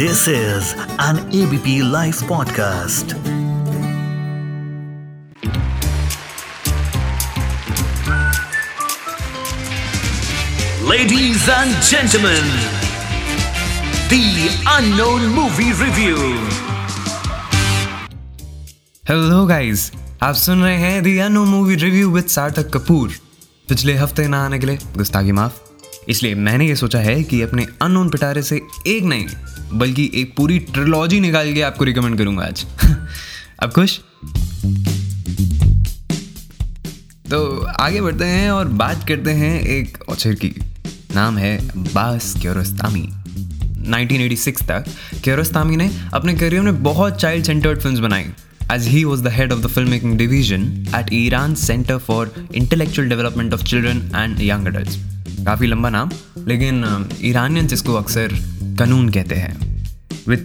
This is an ABP live podcast. Ladies and gentleman, the unknown movie review. Hello guys, आप सुन रहे हैं the unknown movie review with Sarthak Kapoor. पिछले हफ्ते ना आने के लिए गुस्ताखी माफ, इसलिए मैंने ये सोचा है कि अपने अननोन पिटारे से एक नहीं बल्कि एक पूरी ट्रिलॉजी निकाल के आपको रिकमेंड करूंगा आज। अब खुश? तो आगे बढ़ते हैं और बात करते हैं एक ऑथर की। नाम है अब्बास कियारोस्तामी। 1986 तक कियारोस्तामी ने अपने करियर में बहुत चाइल्ड सेंटर्ड फिल्म्स बनाई। As he was the head of the filmmaking division at Iran's Center for Intellectual Development of Children and Young Adults. काफ़ी लंबा नाम, लेकिन Iranians इसको अक्सर कानून कहते हैं। With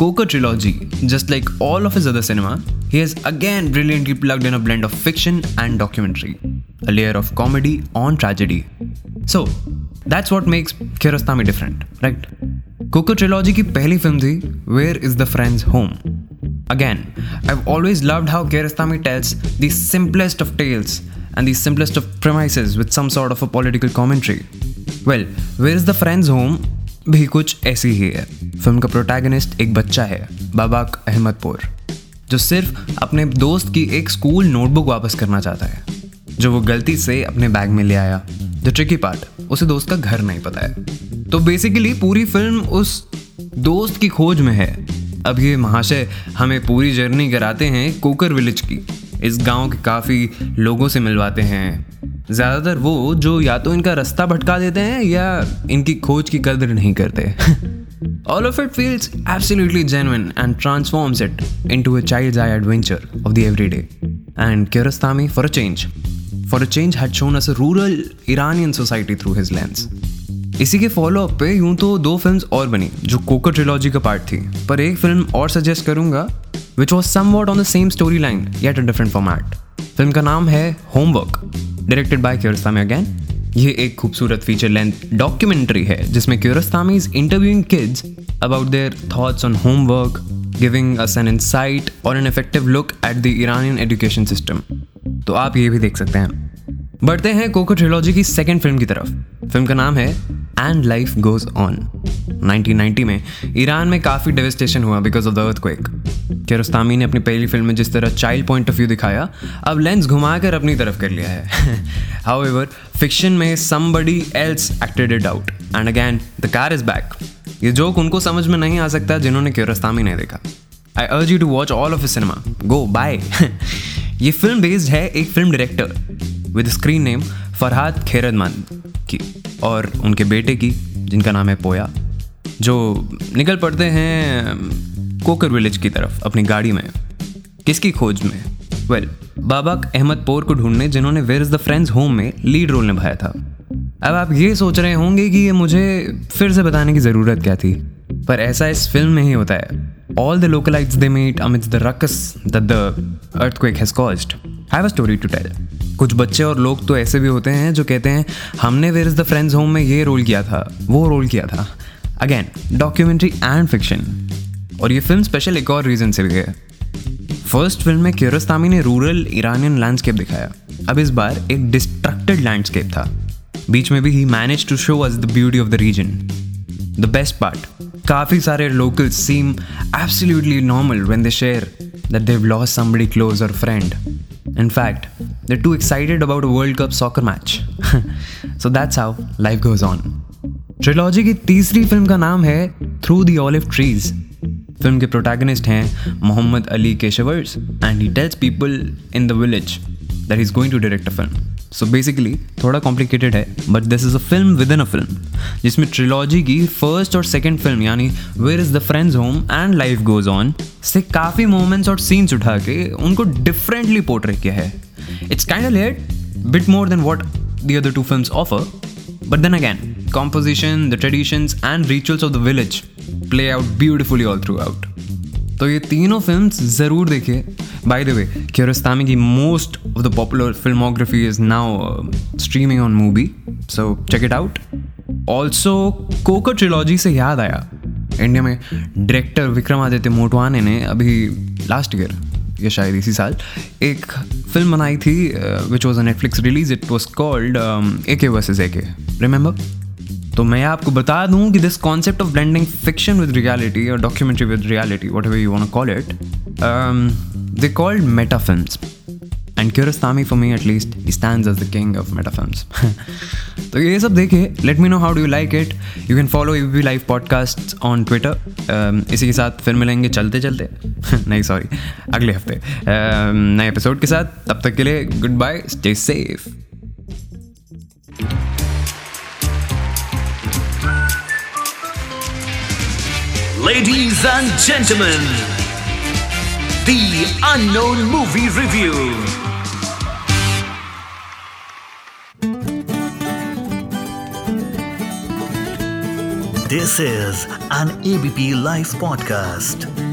Koker trilogy, just like all of his other cinema, he has again brilliantly plugged in a blend of fiction and documentary, a layer of comedy on tragedy. So that's what makes Kiarostami different, right? Koker trilogy की पहली film थी Where is the Friend's Home. Again, I've always loved how Kiarostami tells the simplest of tales and the simplest of premises with some sort of a political commentary. Well, Where is the Friend's Home भी कुछ ऐसी ही है। Film का protagonist एक बच्चा है, बाबाक अहमदपुर, जो सिर्फ अपने दोस्त की एक स्कूल नोटबुक वापस करना चाहता है जो वो गलती से अपने बैग में ले आया। द ट्रिकी पार्ट, उसे दोस्त का घर नहीं पता है। तो बेसिकली पूरी फिल्म उस दोस्त की खोज में है। अब ये महाशय हमें पूरी जर्नी कराते हैं कोकर विलेज की। इस गांव के काफ़ी लोगों से मिलवाते हैं, ज़्यादातर वो जो या तो इनका रास्ता भटका देते हैं या इनकी खोज की कदर नहीं करते। All of it feels absolutely genuine and transforms it into a child's eye adventure of the everyday. And Kiarostami, for a change had shown us a rural Iranian society through his lens. इसी के follow up पे यूं तो दो films और बनी जो Kokar trilogy का पार्ट थी, पर एक फिल्म और सजेस्ट करूंगा which was somewhat on the same story line yet a different format. Film का नाम है homework, directed by Kiarostami again. ये एक खूबसूरत फीचर लेंथ डॉक्यूमेंट्री है जिसमें Kiarostami is interviewing kids about their thoughts on homework, giving us an insight और an effective look at the Iranian education system. तो आप ये भी देख सकते हैं। बढ़ते हैं कोकर ट्रिलॉजी की सेकेंड फिल्म की तरफ। फिल्म का नाम है And Life Goes On। 1990 में ईरान में काफ़ी डेविस्टेशन हुआ because of the earthquake. Kiarostami ने अपनी पहली फिल्म में जिस तरह चाइल्ड पॉइंट ऑफ व्यू दिखाया, अब लेंस घुमाकर अपनी तरफ कर लिया है। However, फिक्शन में somebody else acted it out and again the car is back। ये जोक उनको समझ में नहीं आ सकता जिन्होंने कियारोस्तामी नहीं देखा। I urge you to watch all of his cinema. Go buy। ये फिल्म बेस्ड है एक film director with screen name Farhad Kheradmand की और उनके बेटे की, जिनका नाम है पोया, जो निकल पड़ते हैं कोकर विलेज की तरफ अपनी गाड़ी में। किसकी खोज में? वेल, बाबक अहमदपोर को ढूंढने, जिन्होंने where is the friend's home में लीड रोल निभाया था। अब आप ये सोच रहे होंगे कि ये मुझे फिर से बताने की ज़रूरत क्या थी, पर ऐसा इस फिल्म में ही होता है। All the localites they meet amidst the ruckus that the earthquake has caused have a story to tell. कुछ बच्चे और लोग तो ऐसे भी होते हैं जो कहते हैं हमने Where is the Friends Home में ये रोल किया था, वो रोल किया था। Again, documentary and fiction। और ये फिल्म स्पेशल एक और रीज़न से भी है। फर्स्ट फिल्म में कियारोस्तामी ने रूरल ईरानियन लैंडस्केप दिखाया, अब इस बार एक डिस्ट्रक्टेड लैंडस्केप था। बीच में भी ही manage to show us the beauty of the region. The best part, काफ़ी सारे locals seem absolutely normal when they share that they have lost somebody close और friend. In fact they are too excited about a world cup soccer match. So that's how life goes on. Trilogy की तीसरी film का नाम है through the olive trees. Film के protagonist हैं Mohammad Ali Keshavarz and he tells people in the village that he is going to direct a film. So basically थोड़ा complicated है, but this is a film with in a film, जिसमें trilogy की first और second film यानी where is the friend's home and life goes on से काफ़ी moments और scenes उठा के उनको डिफरेंटली पोर्ट्रे किया है। It's kind of little bit more than what the other two films offer, but then again composition, the traditions and rituals of the village play out beautifully all throughout. तो ये तीनों films ज़रूर देखिए। By the way, Kiarostami की most of the popular filmography is now streaming on MUBI, so check it out. Also Koker trilogy से याद आया, India में डायरेक्टर विक्रम आदित्य मोटवाने ने अभी लास्ट ईयर या शायद इसी साल एक फिल्म बनाई थी which was a Netflix release. It was called AK versus AK. Remember? तो मैं आपको बता दूं कि this concept of blending fiction with reality और documentary with reality, whatever you want to call it, they called meta films. And Kiarostami for me at least stands as the king of meta films. तो ये सब देखिए. Let me know how do you like it. You can follow ABP live podcast on Twitter. इसी के साथ फिर मिलेंगे चलते चलते नहीं सॉरी अगले हफ्ते नए एपिसोड के साथ. तब तक के लिए good bye. Stay safe. Ladies and gentlemen, The Unknown Movie Review. This is an ABP Live podcast.